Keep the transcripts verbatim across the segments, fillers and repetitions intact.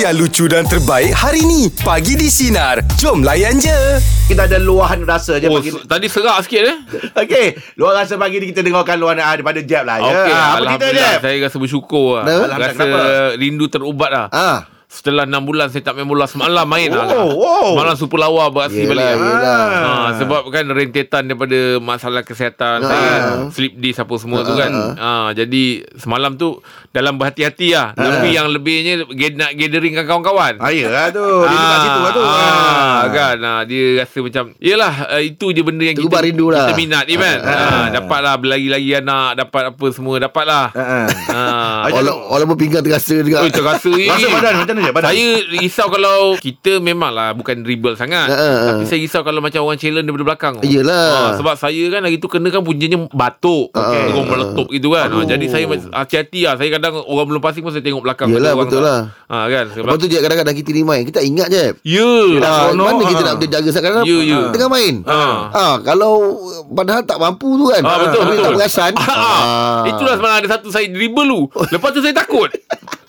yang lucu dan terbaik hari ni. Pagi di Sinar. Jom layan je. Kita ada luahan rasa je oh, pagi ni. Tadi serak sikit eh. Okey, luahan rasa pagi ni kita dengarkan luahan daripada Jep lah. Okey, ya. Alhamdulillah. Saya rasa bersyukur lah. Rasa kenapa? Rindu terubat lah. Ha. Setelah enam bulan saya tak main bola. Semalam main oh, lah oh. Malam super lawa beraksi yelah, balik yelah. Ha, sebab kan rentetan daripada masalah kesihatan ha. Saya sleep disk apa semua ha. Tu kan ha, jadi semalam tu dalam berhati-hati lah ha. Tapi yang lebihnya nak gathering dengan kawan-kawan ha, yelah tu ha. Dia dekat situ lah tu ha. Ha. Kan ha. Dia rasa macam yelah uh, itu je benda yang kita, kita minat ha. Kan ha. Ha. Dapatlah berlari-lari anak. Dapat apa semua dapatlah lah ha. Ha. Walaupun pinggang terasa juga. Oi, terasa eh. Rasa badan macam saya risau kalau kita memanglah bukan dribble sangat uh, tapi saya risau kalau macam orang challenge daripada belakang iyalah. Ha, sebab saya kan hari tu kena kan punjanya batuk okay. Orang meletup gitu kan ha, jadi saya hati-hati lah. Saya kadang orang belum passing pun saya tengok belakang iyalah betul lah ha, kan? Lepas tu je kadang-kadang kita ni main kita ingat je ya nah, no, mana no, kita ha. Nak jaga sekarang yeah, yeah. Tengah main ha. Ha, kalau padahal tak mampu tu kan ha, betul, tapi betul. Tak perasan ha. Ha. Itulah sebenarnya ada satu saya dribble tu lepas tu saya takut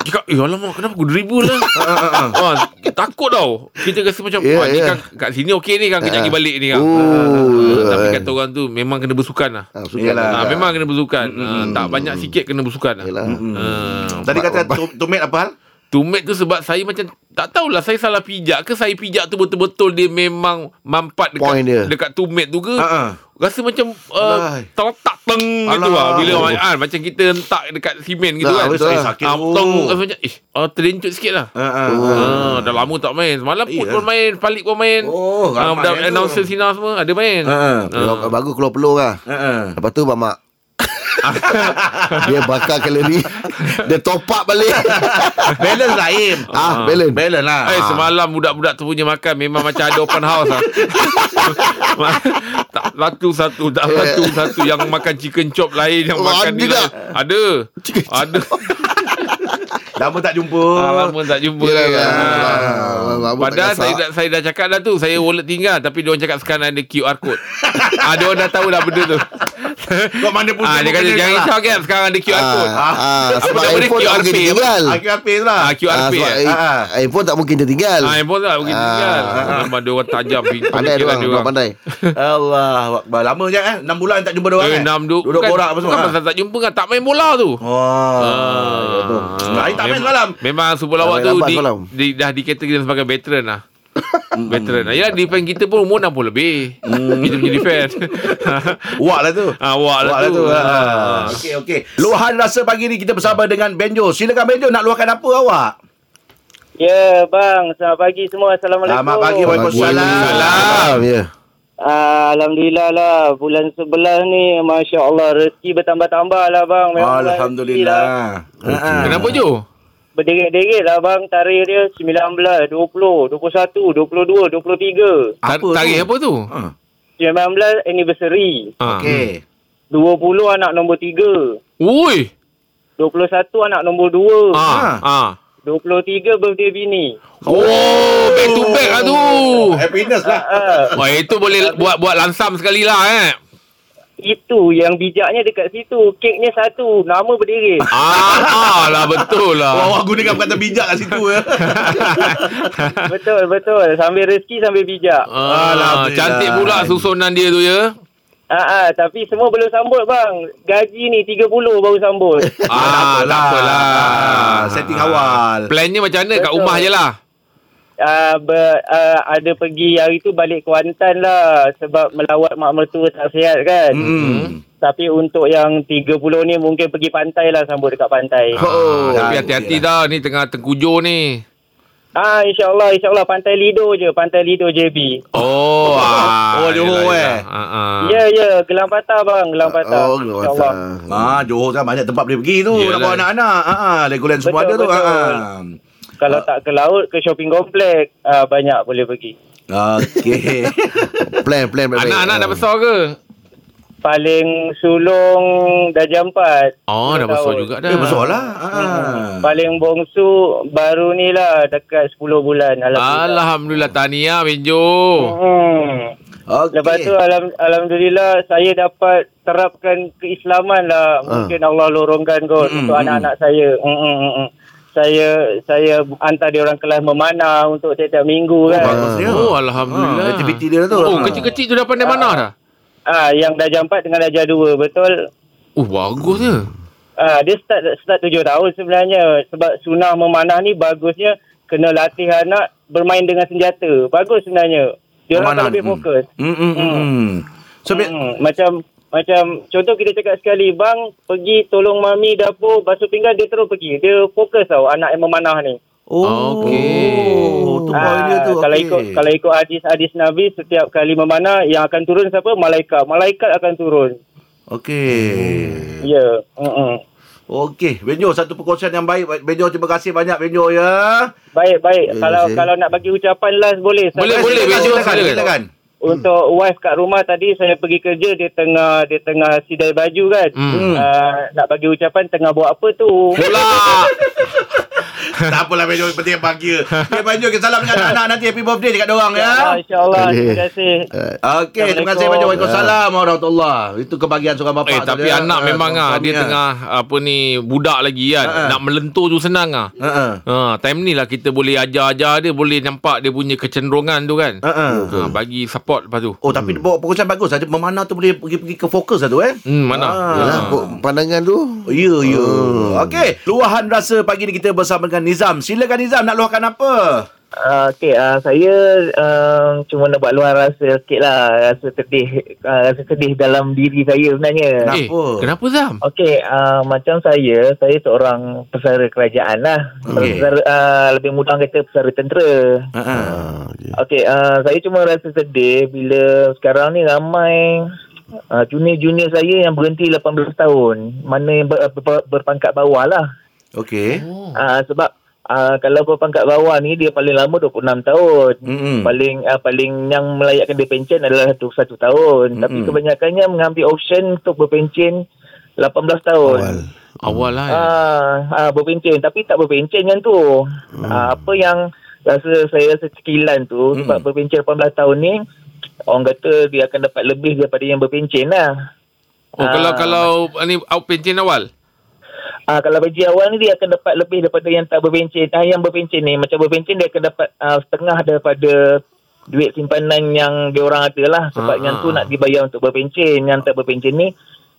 cakap, eh alamak kenapa aku dribble lah ah, takut tau. Kita rasa macam yeah, ah, yeah. Kan, kat sini okey ni kan kejap lagi balik ni kan. Uh, tapi kata orang tu memang kena bersukan lah ah, yelah, ah, memang kena bersukan mm, ah, tak mm, banyak sikit kena bersukan lah mm, ah, tadi kata tumit apa hal? Tumit tu sebab saya macam tak tahulah saya salah pijak ke saya pijak tu betul-betul dia memang mampat dekat dekat tumit tu ke uh-uh. Rasa macam uh, terletak teng gitu lah bila orang oh. ah, macam kita hentak dekat simen gitu nah, kan saya sakit ah, oh. teng rasa macam eh uh, terlencut sikit lah uh-uh. ah, dah lama tak main semalam pun pun main Palik pun main oh, ah, dah announcer Sinar semua ada main uh-uh. ah. Bagus keluar peluang lah uh-uh. Lepas tu mamak dia bakar kalori dia top up balik balance Rahim ah, balance balance lah eh, semalam budak-budak tu punya makan memang macam ada open house lah tak satu satu tak satu satu yang makan chicken chop lain yang oh, makan ni lain ada chicken ada lama tak jumpa ah, lama tak jumpa yelah, kan. Lah. Padahal saya, saya dah cakap dah tu saya wallet tinggal tapi diorang cakap sekarang ada Q R code ah, diorang dah tahu dah benda tu kau mana pun ah, dia kata jangan risau kan sekarang ada Q R code ah, ah, sebab iPhone tak mungkin tertinggal ah, Q R Pay lah ah, Q R Pay ah, ah. iPhone tak mungkin tertinggal ah, iPhone tak mungkin tertinggal nama ah. Diorang tajam pandai diorang pandai Allah lama je eh enam bulan tak jumpa diorang eh, duduk borak apa semua bukan tak jumpa kan tak main bola tu hari tak main semalam memang super lawak tu di, di, dah dikategorikan sebagai veteran lah veteran lah ya defend kita pun umur enam puluh lebih kita punya defend wak lah tu ha, wak lah wak tu, lah tu. Ha. Okey okey luahan rasa pagi ni kita bersama dengan Benjo silakan Benjo nak luahkan apa awak ya bang selamat pagi semua assalamualaikum selamat pagi waalaikumsalam ya Ah, Alhamdulillah lah bulan sebelah ni Masya Allah rezeki bertambah-tambah lah bang memang Alhamdulillah lah. Ha-ha. Kenapa Jo? Berderet-deret lah bang tarikh dia sembilan belas, dua puluh, dua puluh satu, dua puluh dua, dua puluh tiga apa tarikh tu? Apa tu? Ha. sembilan belas anniversary ha. Okay. dua puluh anak nombor tiga ui dua puluh satu anak nombor dua ha. Ha. dua puluh tiga birthday bini. Oh, oh back to back lah tu. Happiness lah. Uh, uh. Wah, itu boleh buat buat lansam sekali lah eh. Itu yang bijaknya dekat situ. Keknya satu, nama berdiri. Ah, lah betul lah. Wah, gunakan kata bijak kat situ ya. Betul, betul. Sambil rezeki sambil bijak. Ah, cantik pula susunan dia tu ya. Ah, tapi semua belum sambut bang. Gaji ni tiga puluh baru sambut. Ah, tak apalah. Setting awal. Plannya macam mana? Betul. Kat rumah je lah. Ah, ber, ah, ada pergi hari tu balik Kuantan lah. Sebab melawat mak mertua tak sihat kan. Mm. Tapi untuk yang tiga puluh ni mungkin pergi pantai lah. Sambut dekat pantai. Oh, ah, tapi hati-hati dah. Ni tengah tengkujur ni. Ah, InsyaAllah InsyaAllah Pantai Lido je Pantai Lido J B. Oh ah, oh Johor eh ah, ah. Ya ya Gelang Patah bang Gelang Patah oh, InsyaAllah ah, Johor kan banyak tempat boleh pergi tu nak bawa anak-anak ah, Legoland semua ada tu ah. Kalau ah. tak ke laut ke shopping complex ah, banyak boleh pergi. Okay plan, plan plan anak-anak dah besar ke? Paling sulung dah jam empat. Oh, dah besar juga dah. Ya, besar lah. Ha. Hmm. Paling bongsu baru ni lah dekat sepuluh bulan. Alhamdulillah. Alhamdulillah. Tahniah, Benjo. Hmm. Okay. Lepas tu, alham, Alhamdulillah, saya dapat terapkan keislaman lah. Mungkin ha. Allah lorongkan kot hmm, untuk hmm. anak-anak saya. Hmm, hmm, hmm. saya saya hantar dia orang kelas memanah untuk tiap-tiap minggu kan. Oh, bagusnya. Oh, alhamdulillah. Ha. Aktiviti dia tu. Oh, kecil-kecil tu dapat pandai ha. manah dah. Ah, ha, yang darjah empat dengan darjah dua, betul. Oh, bagusnya. Ah, ha, dia start start tujuh tahun sebenarnya, sebab sunah memanah ni bagusnya kena latih anak bermain dengan senjata. Bagus sebenarnya. Dia orang lebih hmm. fokus. Hmm. Hmm. hmm. hmm. So, hmm. macam Macam contoh kita cakap sekali, bang pergi tolong mami dapur basuh pinggan, dia terus pergi. Dia fokus tau anak yang memanah ni. Oh, okey. Oh, ha, tu. Kalau okay. ikut kalau ikut hadis-hadis Nabi, setiap kali memanah yang akan turun siapa? Malaikat. Malaikat akan turun. Okey. Ya. Yeah. Hmm. Okey, Benjo, satu perkongsian yang baik. Benjo, terima kasih banyak Benjo ya. Baik, baik. Eh, kalau eh. kalau nak bagi ucapan last boleh. Boleh, boleh Benjo, silakan. Untuk hmm. wife kat rumah tadi, saya pergi kerja, dia tengah dia tengah sidai baju kan. Hmm. Uh, nak bagi ucapan tengah buat apa tu? Pula. Tak apalah Benjo, penting bahagia. Okay Benjo, kita salam dengan anak-anak nanti, happy birthday dekat diorang ya. InsyaAllah, terima kasih. Okey, terima kasih Benjo. Waalaikumsalam warahmatullahi. Itu kebahagiaan seorang bapa. Eh, tapi anak memang ah dia tengah apa ni, budak lagi kan. Nak melentur tu senang ah. Ha, time ni lah kita boleh ajar-ajar dia, boleh nampak dia punya kecenderungan tu kan. Bagi siapa lepas tu. Oh, tapi bawa perkongsian bagus. Ada memanah tu boleh pergi-pergi ke fokus lah tu eh. Hmm, mana? Ah, yalah, pandangan tu. Ya, ya. Hmm. Okey. Luahan rasa pagi ni kita bersama dengan Nizam. Silakan Nizam, nak luahkan apa? Uh, Okey, uh, saya uh, cuma nak buat luahan rasa sikit lah. Rasa sedih. Uh, rasa sedih dalam diri saya sebenarnya. Kenapa? Eh, kenapa Zam? Okey, uh, macam saya, saya seorang pesara kerajaan lah. Okay. Pesara, uh, lebih mudah kata pesara tentera. Uh-huh. Okey, uh, saya cuma rasa sedih bila sekarang ni ramai uh, junior-junior saya yang berhenti lapan belas tahun. Mana yang ber, ber, berpangkat bawah lah. Okey. Uh, sebab Uh, kalau berpangkat bawah ni dia paling lama dua puluh enam tahun. Mm-hmm. Paling uh, paling yang melayakkan dia pencen adalah satu tahun. Mm-hmm. Tapi kebanyakannya mengambil option untuk berpencen lapan belas tahun. Awal. Awal lah. Uh, uh, berpencen tapi tak berpencen yang tu. Mm. Uh, apa yang rasa saya rasa cekilan tu, mm-hmm, sebab berpencen lapan belas tahun ni orang kata dia akan dapat lebih daripada yang berpencen lah. Oh, uh, kalau kalau ni pencen awal? Uh, kalau gaji awal ni dia akan dapat lebih daripada yang tak berpencen. Ah, yang berpencen ni macam berpencen dia akan dapat uh, setengah daripada duit simpanan yang diorang ada lah. Sebab uh-huh, yang tu nak dibayar untuk berpencen. Yang tak berpencen ni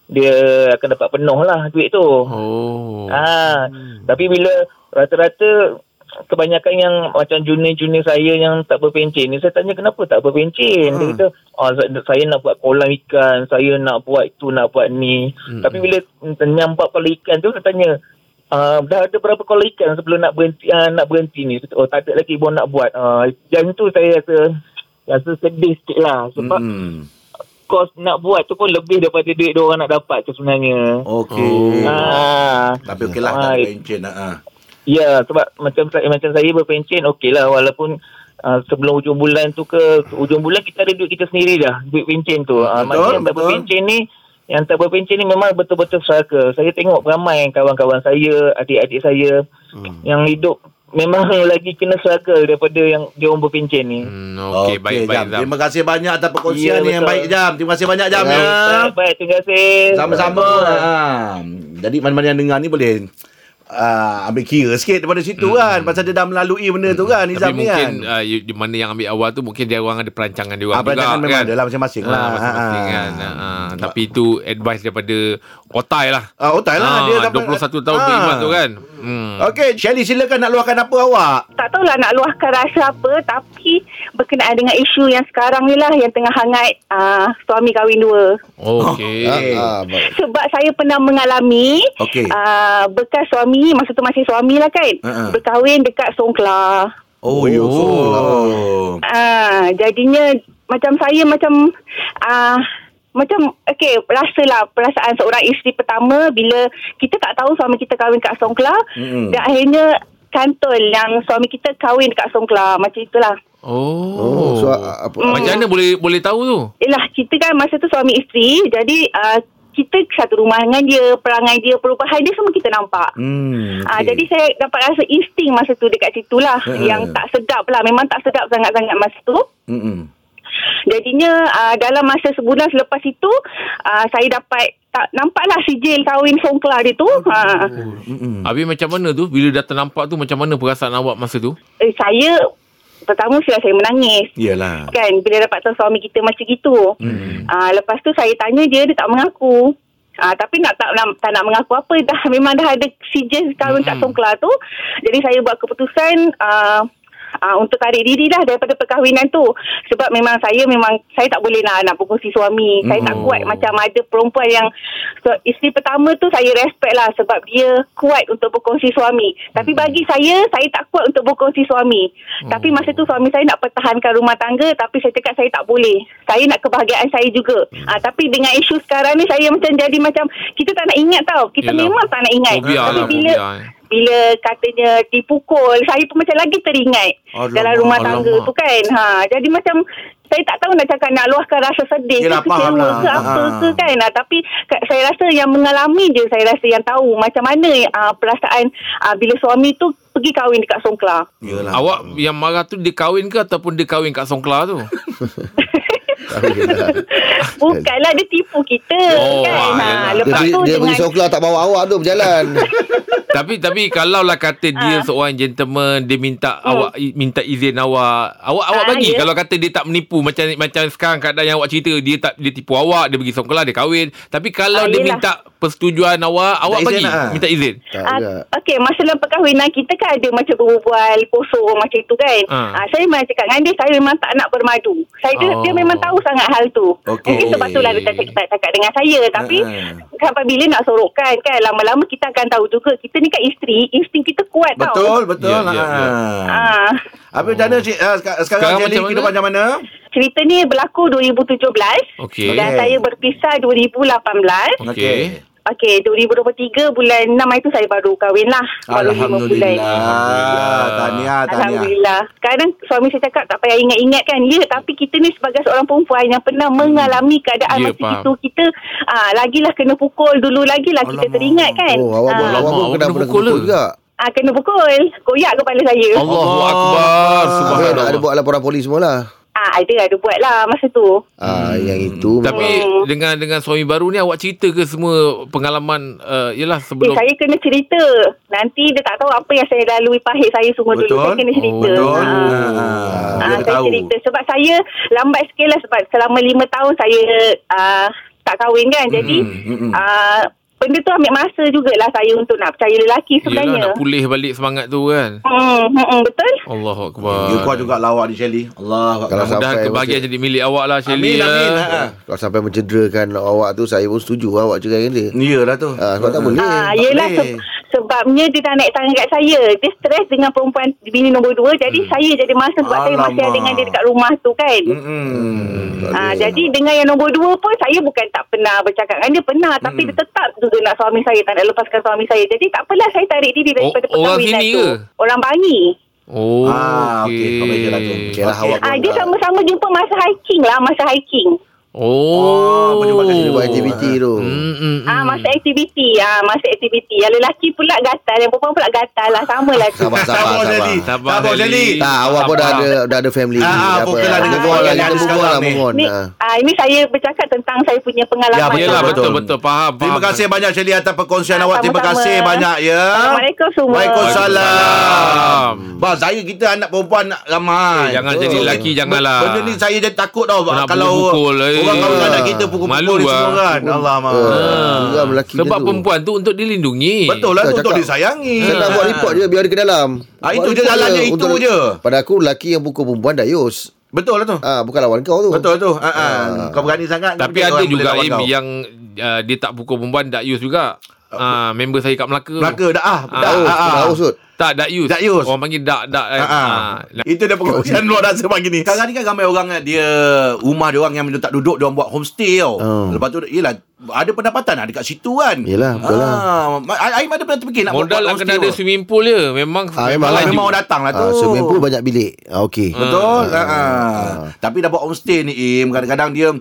dia akan dapat penuh lah duit tu. Oh. Ah, hmm. Tapi bila rata-rata kebanyakan yang macam junior-junior saya yang tak berpencen ni, saya tanya kenapa tak berpencen. Hmm. Dia kata, oh, saya nak buat kolam ikan, saya nak buat tu, nak buat ni. Hmm. Tapi bila menyambat kolam ikan tu, saya tanya, Uh, dah ada berapa kolam ikan sebelum nak berhenti, uh, nak berhenti ni? Oh, tak ada lagi buat nak buat. Uh, yang tu saya rasa, rasa sedih sikit lah. Sebab hmm, kos nak buat tu pun lebih daripada duit diorang nak dapat tu sebenarnya. Okey. Ah. Tapi okey lah, tak berpencen lah. Ah. Ya, sebab macam macam saya berpencen okeylah, walaupun uh, sebelum hujung bulan tu ke hujung bulan kita ada duit kita sendiri dah, duit pencen tu. Ah, uh, macam yang tak berpencen ni, yang tak berpencen ni memang betul-betul seraka. Saya tengok ramai kawan-kawan saya, adik-adik saya hmm. yang hidup memang lagi kena struggle daripada yang dia orang berpencen ni. Hmm, Okey, okay, baik-baik. Terima kasih banyak atas perkongsian ni yang baik, Jam. Terima kasih banyak, Jam. Baik, baik, terima kasih. Sama-sama. Ha. Jadi mana-mana yang dengar ni boleh Uh, ambil kira sikit daripada situ hmm. kan, pasal dia dah melalui benda hmm. tu kan. Nizam ni mungkin kan, uh, di mana yang ambil awal tu mungkin dia orang ada perancangan dia orang ha, juga perancangan kan, memang adalah masing-masing ha, lah masing-masing ha, kan ha, ha. Ha. Tapi itu advice daripada otai lah ha, otai lah ha, dia dua puluh satu tahun ha. beriman tu kan. hmm. Okey Shelly, silakan nak luahkan apa awak? Tak tahulah nak luahkan rasa apa, tapi berkenaan dengan isu yang sekarang ni lah yang tengah hangat, uh, suami kahwin dua. Okey. ha, ha, sebab saya pernah mengalami okay. uh, bekas suami, masa tu masih suami lah kan, uh-huh, berkahwin dekat Songkhla. Oh, yo. Oh. Ah, jadinya macam saya macam ah macam okey, rasalah perasaan seorang isteri pertama bila kita tak tahu suami kita kahwin dekat Songkhla, mm-hmm, dan akhirnya kantol yang suami kita kahwin dekat Songkhla, macam itulah. Oh, oh. So, apa, mm. macam mana boleh boleh tahu tu? Yalah, kita kan masa tu suami isteri, jadi uh, kita satu rumah dengan dia, perangai dia, perubahan dia semua kita nampak. Hmm, okay. Aa, jadi saya dapat rasa insting masa tu dekat situ lah. Uh-huh. Yang tak sedap lah. Memang tak sedap sangat-sangat masa tu. Uh-huh. Jadinya uh, dalam masa sebulan selepas itu uh, saya dapat tak nampaklah sijil kahwin Songkhla dia tu. Ha. Mm-hmm. Habis macam mana tu bila dah ternampak tu, macam mana perasaan awak masa tu? Eh, saya pertama saya saya menangis. Iyalah. Kan bila dapat tahu suami kita macam gitu. Mm. Ah, lepas tu saya tanya dia, dia tak mengaku. Ah, tapi nak tak nak, tak nak mengaku apa, dah memang dah ada sijil kahwin mm-hmm. kat Songkhla tu. Jadi saya buat keputusan ah, Uh, untuk tarik diri lah daripada perkahwinan tu. Sebab memang saya memang saya tak boleh nak nak berkongsi suami. Saya tak kuat macam ada perempuan yang so, isteri pertama tu saya respect lah sebab dia kuat untuk berkongsi suami. Tapi bagi saya, saya tak kuat untuk berkongsi suami. Oh. Tapi masa tu suami saya nak pertahankan rumah tangga, tapi saya cakap saya tak boleh. Saya nak kebahagiaan saya juga. Uh, tapi dengan isu sekarang ni saya macam jadi macam kita tak nak ingat tau. Kita Yelah. memang tak nak ingat. Fobia tapi lah, bila fobia. Bila katanya dipukul, saya pun macam lagi teringat alamak, dalam rumah tangga alamak. tu kan. Ha, jadi macam saya tak tahu nak cakap, nak luahkan rasa sedih Yelah, ke kecewa ke apa ha. ke kan. Ha, tapi saya rasa yang mengalami je, saya rasa yang tahu macam mana ha, perasaan ha, bila suami tu pergi kahwin dekat Songkhla. Yelah. Awak yang marah tu dia kahwin ke ataupun dia kahwin kat Songkhla tu? Bukanlah dia tipu kita oh, kan. Ha, lepas dia, tu dia dengan... pergi Songkhla tak bawa awak tu berjalan. Tapi tapi kalaulah kata dia ha. seorang gentleman, dia minta hmm. awak minta izin awak. Awak awak ha, bagi yeah. kalau kata dia tak menipu macam macam sekarang keadaan yang awak cerita, dia tak dia tipu awak, dia pergi Songkhla dia kahwin. Tapi kalau ha, dia minta persetujuan awak, minta awak bagi lah. minta izin. Ah, okey, masalah perkahwinan kita kan ada macam berbual kosong macam itu kan. Ha. Ha, saya memang cakap dengan dia, saya memang tak nak bermadu. Saya oh. dia memang tahu sangat hal tu. Okay. Mungkin sebab itulah dia tak cakap, cakap dengan saya, tapi ha. sampai bila nak sorokkan kan, lama-lama kita akan tahu juga kita ni kan isteri, insting kita kuat betul, tau. Betul, betul. Ya, ya, ya. Ha. Apa oh. macam mana uh, sekarang, sekarang macam kita macam mana? Cerita ni berlaku dua ribu tujuh belas okay. dan saya berpisah dua ribu lapan belas Okey. Okey, dua ribu dua puluh tiga bulan enam itu saya baru kahwin lah. Baru Alhamdulillah. Tahniah, tahniah. Alhamdulillah. Kadang suami saya cakap tak payah ingat-ingat kan. Ya, tapi kita ni sebagai seorang perempuan yang pernah mengalami keadaan ya, macam itu, kita aa, lagilah kena pukul dulu, lagilah Alamak. kita teringat kan. Oh, awak pun lama kena pukul juga. Ah, kena pukul. Koyak kepala saya. Allahu Akbar. Subhanallah. Ada buat laporan polis semualah. Ah, ada ada buat lah masa tu. Ah, yang itu. Tapi hmm. dengan dengan suami baru ni awak cerita ke semua pengalaman uh, yalah sebelum eh, saya kena cerita. Nanti dia tak tahu apa yang saya lalui, pahit saya semua betul. dulu. Saya kena cerita. Oh, betul. Ah, ah, saya tahu. cerita sebab saya lambat sikit lah sebab selama lima tahun saya uh, tak kahwin kan. Jadi mm-hmm. uh, benda tu ambil masa jugalah saya untuk nak percaya lelaki sebenarnya. Yelah, nak pulih balik semangat tu kan. Hmm, hmm betul. Allahu Akbar. Ya, kuat juga lawak di Shelly. Allahu Akbar. Mudah-mudahan kebahagiaan jadi milik awak lah Shelly. Amin, amin. Ha. Ha. Kalau sampai mencederakan awak tu, saya pun setuju awak cerai dia. Iyalah tu. Ha, sebab ha. tak boleh. Ha, yelah se- sebabnya dia dah naik tangan kat saya. Dia stres dengan perempuan bini nombor dua. Jadi hmm. saya jadi masa sebab Alamak. saya masih ada dengan dia dekat rumah tu kan. Hmm. Ha, jadi dengan yang nombor dua pun saya bukan tak pernah bercakap dengan dia. Pernah. Tapi hmm. dia tetap nak suami saya, tak nak lepaskan suami saya. Jadi tak apalah saya tarik diri daripada oh, perkahwinan tu. Ke? Orang Bangi. Oh, ah, okey. Okay. Okay. Okay. Okay. Okay. Ah, dia sama-sama jumpa masa hiking lah, masa hiking. Oh, oh macam-macam buat aktiviti tu. Hmm, hmm, hmm. Ah, masa aktiviti. Ah, masa aktiviti. Yang lelaki pula gatal, yang perempuan pula gatal lah, sama lah. Sabar, sabar, sabar. Sabar, Jelly. Tak, awak pun dah ada dah ada family. Ah, bukanlah dia boleh dia boleh mohon. Ah, ini saya bercakap tentang saya punya pengalaman. Ya, betul, betul, faham. Terima kasih banyak Jelly atas perkongsian awak. Terima kasih banyak ya. Assalamualaikum semua. Waalaikumsalam. Bah, saya kita anak perempuan ramai. Jangan jadi lelaki, janganlah. Benda ni saya jadi takut tau kalau orang kalau yeah. anak kita pukul-pukul di semua kan. Allah maaf. Uh, sebab tu. perempuan tu untuk dilindungi. Betul lah, untuk disayangi. Saya nak buat report je, biar dia ke dalam. Ha, itu je jalannya, itu je. Pada aku, lelaki yang pukul perempuan dayus. Betul lah tu. Ha, bukan lawan kau tu. Betul tu. Ha, ha. Kau berani sangat. Tapi ada juga yang, yang uh, dia tak pukul perempuan dayus juga. Ah, member saya kat Melaka. Melaka dah ah. Dah usut. Tak, dak use. Dak use. Orang panggil dak dak. Ha, ha. Ha. Itu dia perkongsian luar rasa pagi ni. Sekarang ni kan ramai orang dia rumah dia orang yang tak duduk, dia orang buat homestay tau. Oh. Lepas tu yalah ada pendapatan ada dekat situ kan. Yalah, betul lah. Ha. Aim ada pernah terfikir nak modal nak kena ada swimming pool dia. Memang ha, memang, lah, memang orang datang lah tu. Ha, swimming pool banyak bilik. Ha, okey. Betul. Ha. Ha. Ha. Ha. Tapi dah buat homestay ni Im, kadang-kadang dia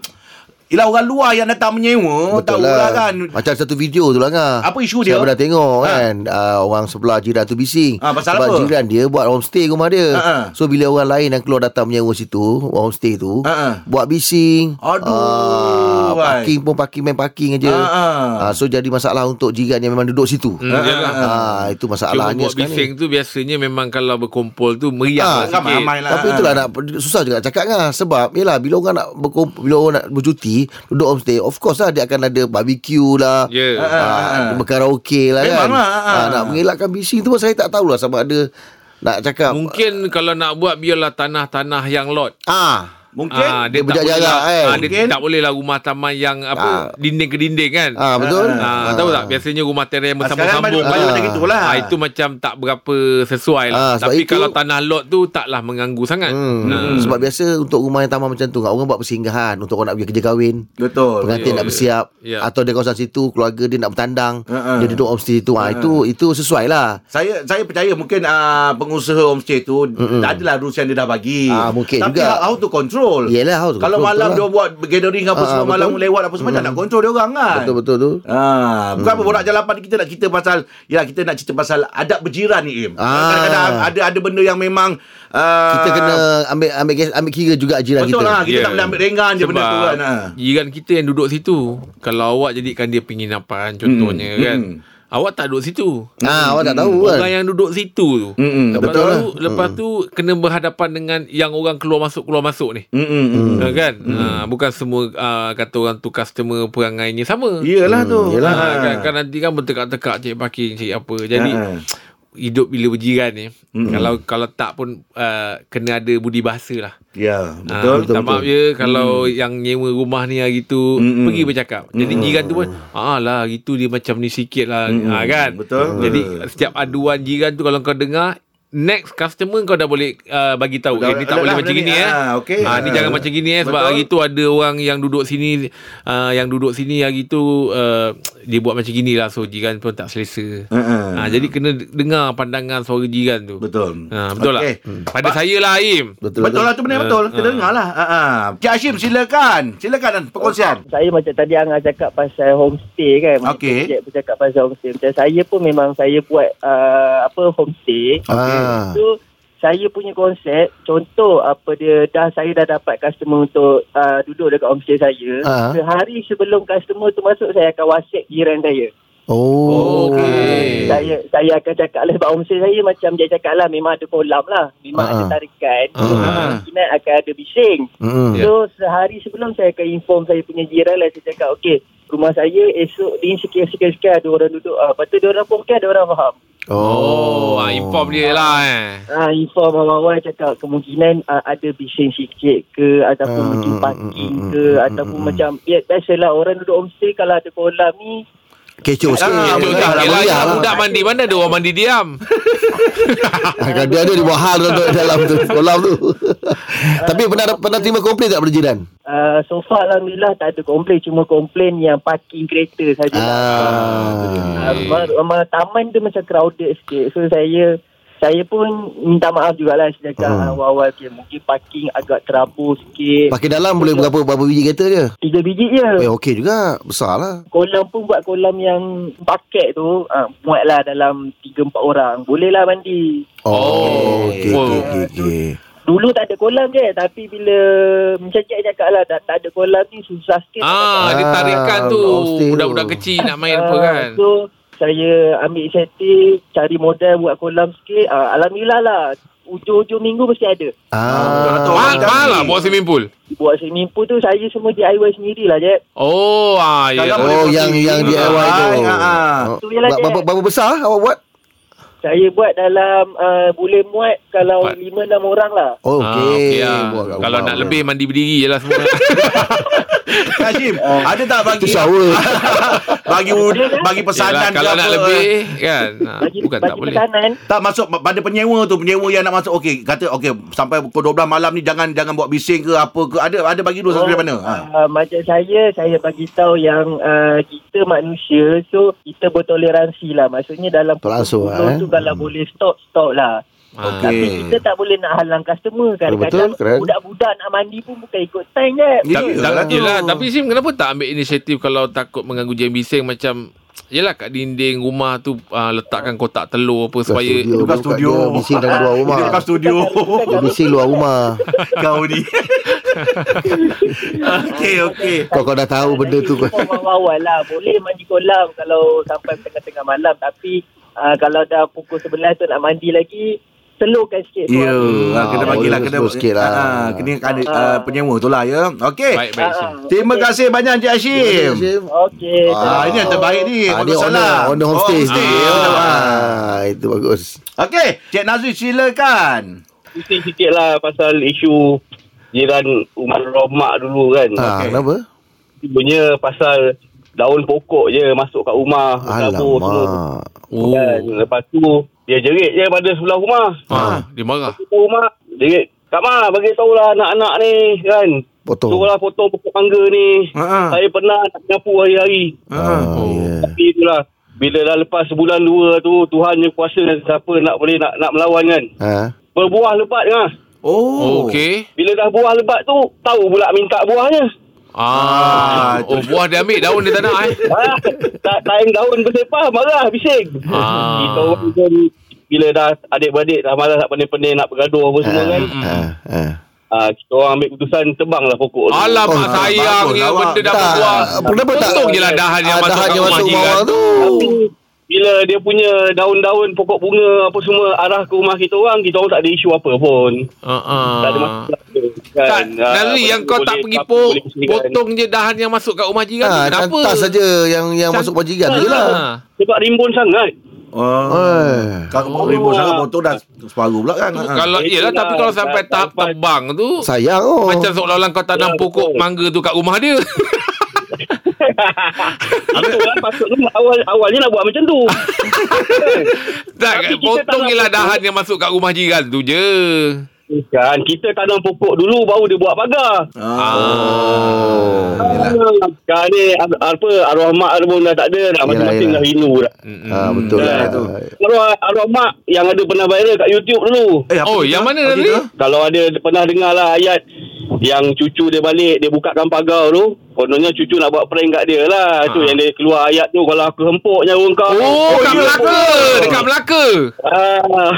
Ialah orang luar yang datang menyewa. Betul lah kan. Macam satu video tu lah kan. Apa isu dia? Saya pernah tengok ha. kan uh, orang sebelah jiran tu bising ha, pasal sebab apa? Jiran dia buat homestay rumah dia ha, ha. So bila orang lain yang keluar datang menyewa situ homestay tu ha, ha. buat bising. Aduh uh, parking pun parking main parking aja. ha, ha. uh, So jadi masalah untuk jiran yang memang duduk situ. ha, ha. Ha. Ha. Itu masalahnya buat sekarang. Buat bising ni tu biasanya memang kalau berkumpul tu meriah ha, sikit lah. Tapi itulah nak, susah juga cakap kan. Sebab yelah bila orang nak berkumpul, bila orang nak bercuti duduk homestay, of course lah dia akan ada barbecue lah, yeah. ha, ha, ha. karaoke lah. Memang kan lah, ha. Ha, nak mengelakkan bising tu pun saya tak tahulah sama ada nak cakap. Mungkin kalau nak buat biarlah tanah-tanah yang lot. Ah, ha. Mungkin ha, dia, dia berjarak jarak kan. Ha, dia tak boleh lah rumah taman yang apa ha. dinding ke dinding kan. Ah ha, betul. Ha, tahu tak biasanya rumah tanah yang bersambung-sambung ha. macam gitulah. Ha, itu macam tak berapa sesuai lah. Ha, tapi itu, kalau tanah lot tu taklah mengganggu sangat. Hmm. Hmm. Sebab biasa untuk rumah yang taman macam tu orang buat persinggahan untuk orang nak pergi kerja kahwin. Betul. Pengantin betul. nak bersiap yeah. atau di kawasan situ keluarga dia nak bertandang, uh-huh. dia duduk homestay tu. Ha, uh-huh. itu itu sesuai lah. Saya saya percaya mungkin uh, pengusaha homestay tu uh-huh. tak adalah rules yang dia dah bagi. Ha, mungkin tapi juga. Tapi how to control. Yelah, kalau malam dia lah. buat gathering apa ha, semua betul. Malam lewat apa semua hmm. tak nak kontrol dia orang kan. Betul-betul tu ha, bukan hmm. apa borak jalapan kita nak cerita pasal. Yelah kita nak cerita pasal adab berjiran ni Im. ha. Kadang-kadang ada, ada benda yang memang uh, kita kena ambil, ambil, ambil kira juga jiran betul kita. Betul lah kita yeah. tak boleh ambil ringan je benda tu kan. ha. Jiran kita yang duduk situ kalau awak jadikan dia penginapan contohnya hmm. kan hmm. awak tak duduk situ. Ah, hmm. awak tak tahu kan. Orang yang duduk situ tu. Hmm. Lepas betul tu, lah. lepas tu hmm. kena berhadapan dengan yang orang keluar masuk keluar masuk ni. Hmm. Ha, kan? Hmm. Ha, bukan semua uh, kata orang tu customer perangai ni sama. Iyalah hmm. tu. Iyalah. Ha, kan, kan nanti kan bertekak-tekak cik parking cik apa. Jadi ha. hidup bila berjiran ni hmm. kalau kalau tak pun uh, kena ada budi bahasa lah. Ya, betul, ha, betul, tak betul. Maaf ya kalau hmm. yang nyewa rumah ni hari tu hmm. pergi bercakap. Jadi hmm. jiran tu pun ah lah hari tu dia macam ni sikit lah hmm. ha, kan. Betul. Jadi setiap aduan jiran tu kalau kau dengar, next customer kau dah boleh uh, bagi tahu eh, ni tak boleh macam gini eh. Ah, okay. ah, ni ah. jangan macam gini eh. Sebab betul. Hari tu ada orang yang duduk sini uh, yang duduk sini hari tu uh, dia buat macam gini lah. So jiran pun tak selesa. uh-uh. ah, Jadi kena dengar pandangan suara jiran tu. Betul ah, Betul okay. lah hmm. Pada ba- saya lah Aim. Betul, betul, betul lah tu benar uh, betul. Kita uh, dengar lah. uh-uh. Cik Hashim silakan. Silakan dan perkongsian. Saya macam tadi Angah cakap pasal homestay kan. Okey. Cik bercakap pasal homestay. Macam saya pun memang saya buat uh, apa homestay. Okey ah. So saya punya konsep contoh apa dia dah saya dah dapat customer untuk uh, duduk dekat homestay saya. Uh-huh. Sehari sebelum customer tu masuk saya akan WhatsApp jiran saya. Oh, okay. uh, Saya saya akan cakap lah sebab homestay saya macam dia cakap lah memang ada kolam lah. Memang uh-huh. ada tarikan. Uh-huh. Kemungkinan akan ada bising. Uh-huh. So sehari sebelum saya akan inform saya punya jiran lah. Saya cakap okay rumah saya esok ni sekian-sekian ada orang duduk. Uh, lepas tu dia orang pun mungkin ada orang faham. Oh, oh. inform dia lah eh. Ah, inform awal-awal cakap kemungkinan uh, ada bising sikit ke ataupun uh, mungkin parking uh, uh, ke uh, ataupun uh, uh, macam ya, biasalah orang duduk homestay kalau ada kolam ni kecoh sikit. Budak mandi mana ada orang mandi diam. Kalau dia ada dia buat hal dalam tu kolam tu. Tapi pernah pernah terima komplain tak berjiran? Uh, so far alhamdulillah tak ada komplain. Cuma komplain yang parking kereta saja. Ah. Uh, taman dia macam crowded sikit. So saya saya pun minta maaf jugalah sejak hmm. awal-awal okay, mungkin parking agak terabur sikit. Parking dalam boleh berapa berapa biji kereta je? Tiga biji je. Eh, okey juga. Besar lah. Kolam pun buat kolam yang paket tu uh, muat lah dalam tiga empat orang. Boleh lah mandi. Oh okey okey okey. Okay, okay. Dulu tak ada kolam je. Tapi bila macam Jep cakap lah tak, tak ada kolam ni susah sikit. Ah, dia tarikan ah, tu budak-budak tu. Kecil nak main apa kan. So saya ambil inisiatif cari modal buat kolam sikit. Uh, Alhamdulillah lah. Ujung-ujung minggu mesti ada. Ah, mahal lah buat swimming pool. Buat swimming pool tu saya semua D I Y sendirilah Jep. Oh, ah, yeah. oh yang yang D I Y tu. Itu ialah Jep. Berapa besar awak buat? Saya buat dalam uh, boleh muat kalau lima enam orang lah. Oh, okey. Ah, okay, lah. Kalau nak lebih mandi berdiri je lah semua. Hashim, uh, ada tak bagi bagi bagi pesanan yalah, kalau nak apa? Lebih kan. Bagi, bukan bagi tak boleh. Pesanan. Tak masuk pada penyewa tu, penyewa yang nak masuk okey, kata okey sampai pukul dua belas malam ni jangan jangan buat bising ke apa ke. Ada ada bagi dulu oh, sampai mana? Uh, ha. Macam saya, saya bagi tahu yang uh, kita manusia so kita bertoleransi lah. Maksudnya dalam Pelasu, tu, eh? tu kalau hmm. boleh stop, stop lah. Okay. Tapi kita tak boleh nak halang customer. Kadang-kadang budak-budak nak mandi pun bukan ikut time je. Tapi, oh. tapi Sim, kenapa tak ambil inisiatif kalau takut mengganggu jam bising? Macam yelah kat dinding rumah tu uh, letakkan kotak telur apa bukan supaya studio, bukan studio dia, bising dalam luar rumah. Dia bukan studio dia bising luar rumah. Kau ni okey okey. Kau kau dah tahu benda tu. Awal-awal lah boleh mandi kolam kalau sampai tengah-tengah malam. Tapi uh, kalau dah pukul sebelas tu nak mandi lagi, selurkan sikit. Ya, yeah. ah, kena bagilah kena sikit lah. Ah, kena ada ah. uh, penyewa tu lah ya. Okey. Ah, terima okay. kasih banyak Encik Hashim. Okey. Ah, ini yang terbaik ni. Ah, bagus salah. On the, on the homestay. Oh, ah. ah, itu bagus. Okey, Cik Nazri silakan. Bising sikit lah pasal isu jiran rumah romak dulu kan. Ah, okay. Kenapa? Sebenarnya pasal daun pokok je masuk kat rumah. Alamak. Semua. Oh. Dan lepas tu dia jerit je pada sebelah rumah. Ha, dia marah. Sebelah rumah, jerit. Kak Ma, bagi tahulah anak-anak ni kan. Potong. Suruhlah potong pokok mangga ni. Ha-ha. Saya pernah nak nyapu hari-hari. Ha. Oh. Yeah. Tapi itulah. Bila dah lepas sebulan dua tu, Tuhan yang kuasa siapa nak boleh nak, nak melawan kan. Ha. Berbuah lebat kan. Oh. Okey. Bila dah buah lebat tu, tahu pula minta buahnya. Ah, oh, buah dia ambil daun dia tak nak eh. Ah, tak time daun bersepah marah bising. Ah. Kita orang kan bila dah adik-beradik dah marah tak pandai-pandai nak bergaduh apa semua kan. Ha. Ha. Ah, kita orang ambil keputusan tebanglah pokok tu. Alamak oh, sayangnya ah, benda dah berbuah. Kenapa tak potong jelah dahan yang masuk ke rumah jiran tu. Bila dia punya daun-daun pokok bunga apa semua arah ke rumah kita orang, kita orang tak ada isu apa pun. Uh-uh. Tak ada masalah. Kan, Nari yang kau tak pergi pun potong je dahan yang masuk kat rumah jiran ha, tu kenapa? Cantas saja yang yang Cant- masuk rumah jiran tu lah. Sebab rimbun sangat. Ah. Kalau rimbun sangat potong dah separuh pula kan. Tu, kalau iyalah tapi kalau sampai tahap tebang tu sayang oh. Macam seolah-olah kau tanam pokok mangga tu kat rumah dia. Aku kan maksudnya awal awalnya nak buat macam tu. Tak potong ialah dahan yang masuk kat rumah jiran tu je. Kan kita tanam pokok dulu baru dia buat pagar. Ah. Oh. Ah. Kan ni apa arwah mak pun dah tak ada dah masing-masing dah rindu dah. Ah betul lah tu. Arwah arwah mak yang ada pernah viral kat YouTube dulu. Eh, oh yang mana tadi? Kalau ada pernah dengar lah ayat yang cucu dia balik dia bukakan pagar tu kononnya cucu nak buat prank kat dia lah ha. Tu yang dia keluar ayat tu kalau aku hempuknya orang kau oh dekat Melaka dekat Melaka ah.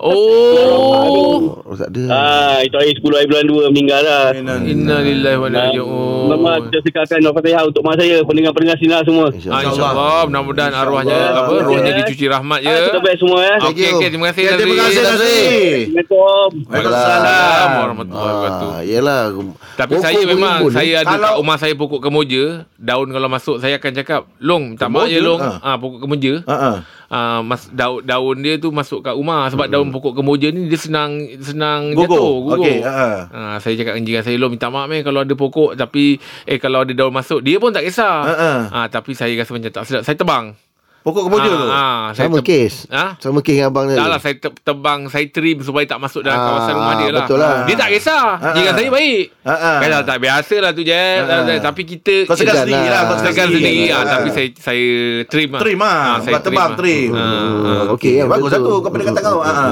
Oh tak ada ah itu hari sepuluh hari bulan dua meninggal lah innalillahi wa inna ilaihi raji'un. Mama kita sekarang nak Fatihah untuk mak saya pendengar-pendengar sinar semua insyaallah insya insya mudah-mudahan arwahnya apa rohnya dicuci rahmat je ah, terbaik semua ya eh. Okey okey terima kasih terima kasih Assalamualaikum Waalaikumsalam warahmatullahi wabarakatuh. Lah. Tapi pokok saya memang rimbun. Saya ada kalau kat rumah saya pokok kemoja. Daun kalau masuk saya akan cakap long tak mak ya long ha. Ha, pokok kemoja ha. Ha, mas, daun, daun dia tu masuk kat rumah. Sebab hmm. daun pokok kemoja ni dia senang senang gugur. Jatuh gugur. Okay. Ha. Ha, saya cakap dengan jiran saya long minta maaf meh kalau ada pokok. Tapi eh kalau ada daun masuk dia pun tak kisah ha. Ha, tapi saya rasa macam tak sedap. Saya tebang pokok kemoja ha, tu ha, sama te- kes ha? Sama kes dengan abang dia tak lah saya te- tebang saya trim supaya tak masuk dalam ha, kawasan rumah dia lah. Betul lah dia tak kisah ha, jika ha, saya baik ha, ha. Kalau tak biasa lah tu je ha, ha. Tapi kita kau segan sendiri lah kau segan sendiri ha, ha. Tapi saya saya trim lah trim lah ha, bukan tebang trim ha. Ha. Okey ya, bagus satu kau pandai kata kau ha.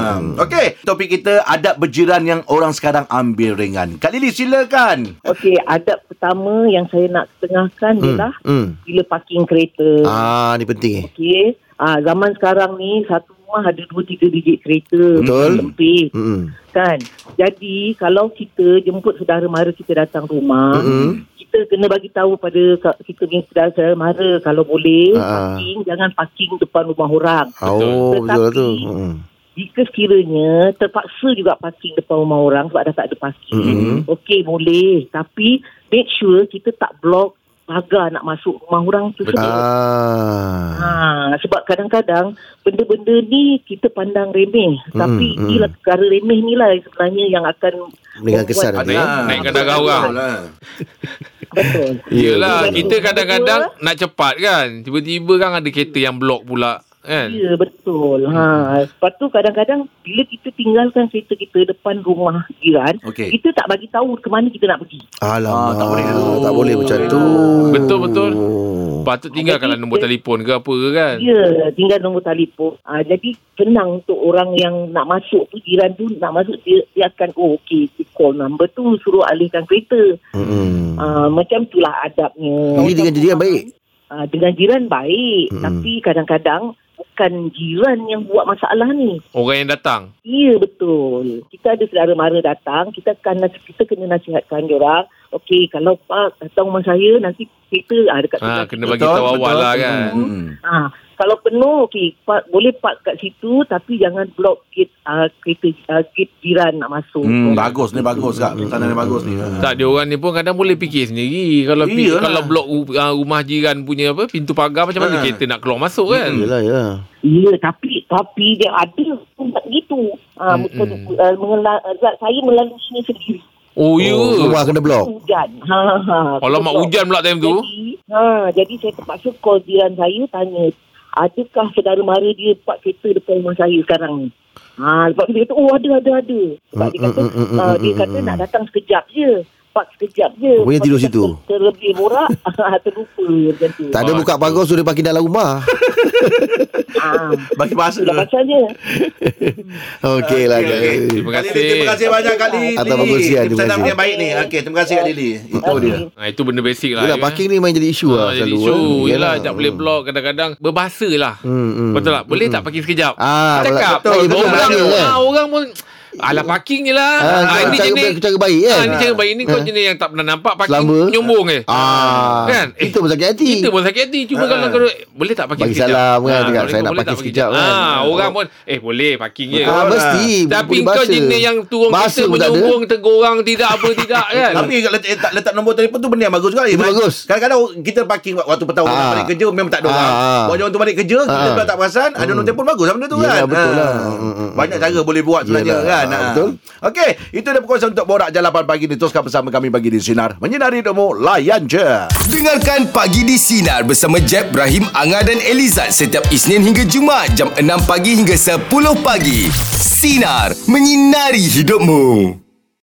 Okey topik kita adab berjiran yang orang sekarang ambil ringan. Kak Lili silakan. Okey adab pertama yang saya nak ketengahkan ialah bila parking kereta. Ah ni penting. Okay. Ah, zaman sekarang ni satu rumah ada dua tiga digit kereta. Betul. Mm-hmm. Kan? Jadi kalau kita jemput saudara mara kita datang rumah, mm-hmm. kita kena bagi tahu pada kita punya saudara mara kalau boleh ah. parking jangan parking depan rumah orang. Oh, betul tu. Mm. Jika sekiranya terpaksa juga parking depan rumah orang sebab dah tak ada parking. Mm-hmm. Okey boleh tapi make sure kita tak block pagar nak masuk rumah orang tu sebab ah. ha, sebab kadang-kadang benda-benda ni kita pandang remeh hmm, tapi hmm. inilah perkara remeh ni lah sebenarnya yang akan dengan kesan ada lah. Naikkan darah orang lah. Betul yelah kita kadang-kadang nak cepat kan tiba-tiba kan ada kereta yang blok pula kan? Ya, betul. Ha. Lepas tu kadang-kadang bila kita tinggalkan kereta kita depan rumah jiran, okay, kita tak bagi tahu ke mana kita nak pergi. Alamak, tak boleh. Oh, tak boleh macam tu. Betul-betul. Patut tinggalkanlah nombor telefon ke apa ke kan? Ya, tinggal nombor telefon. Ha, jadi senang untuk orang yang nak masuk tu, jiran tu nak masuk, dia, dia akan, oh okey, call number tu, suruh alihkan kereta. Hmm. Ha, macam tu lah adabnya. Ini dengan jiran baik? Uh, dengan jiran baik, mm-hmm, tapi kadang-kadang bukan jiran yang buat masalah ni, orang yang datang. Ya, betul. Kita ada saudara mara datang, kita kena, kita kena nasihatkan diorang. Okey, kalau pak datang rumah saya, nanti kita ah, dekat ha, kena bagi tahu awal lah kan. Mm-hmm. Ha, kalau penuh, okey, pak, boleh park kat situ, tapi jangan blok gate uh, kereta uh, gate jiran nak masuk. Hmm, bagus ni, bagus kak. Tanah ni bagus ni. Tak, dia orang ni pun kadang boleh fikir sendiri. Kalau yeah, kalau blok uh, rumah jiran punya apa, pintu pagar macam mana ha, kereta nak keluar masuk kan? Yalah, ya. Ya, tapi tapi dia ada tempat gitu. Ah, uh, saya melalui sini sendiri. Oh, oh ya, rumah kena blok. Hujan. Ha ha. Kalau mak hujan pula time tu. Ha, jadi saya terpaksa call jiran saya tanya, adakah saudara mara dia park kereta depan rumah saya sekarang ni? Ha, lepas dia kata, oh ada ada ada. Sebab dia kata, mm, uh, dia kata mm, nak datang sekejap je. Park sekejap je. Boleh tidur situ. Terlebih borak, terlupa macam tu. Tak ada buka pagar, suruh parking dalam rumah. Ah, bagi pasal lah. Okey lah. Terima kasih. Terima kasih banyak Kak Lili. Atas perkongsian. Pesanan yang baik ni. Okey, terima kasih Kak Lili. Itu dia. Ha, itu benda basic lah. Yalah, parking ni main jadi isu lah selalu. Isu. Yalah, tak boleh blok kadang-kadang berbahasa lah. Betul tak? Boleh tak parking sekejap? Cakap. Orang pun ala parking je lah. Ha, ha, ini cara, jenis, cara baik kan? Ha, ini cara baik. Ini ha, kau jenis yang tak pernah nampak parking selamba, nyombong je. Ha, kan? Eh, kita pun sakit hati. Kita pun sakit hati. Cuma ha, kalau kau boleh tak parking bagi sekejap? Bagi salam kan. Ha, saya nak parking sekejap kan. Ha, orang pun eh boleh parking je. Ha, mesti. Tapi kau bahasa, jenis yang turun bahasa kita menyombong, tegur orang tidak apa tidak kan. Tapi letak, letak nombor telefon tu benda yang bagus juga. Bagus. Kadang-kadang kita parking waktu petang orang balik kerja memang tak ada orang. Waktu orang tu balik kerja kita pula tak perasan ada nombor telefon bagus benda tu kan. Banyak cara boleh buat sebenarnya kan. Ha, betul. Okey, itu dia perkongsian untuk Borak Jalan Pagi ni. Teruskan bersama kami Pagi di Sinar. Menyinari hidupmu, layan je. Dengarkan Pagi di Sinar bersama Jep, Rahim, Angah dan Elizad setiap Isnin hingga Jumaat jam enam pagi hingga sepuluh pagi. Sinar, menyinari hidupmu.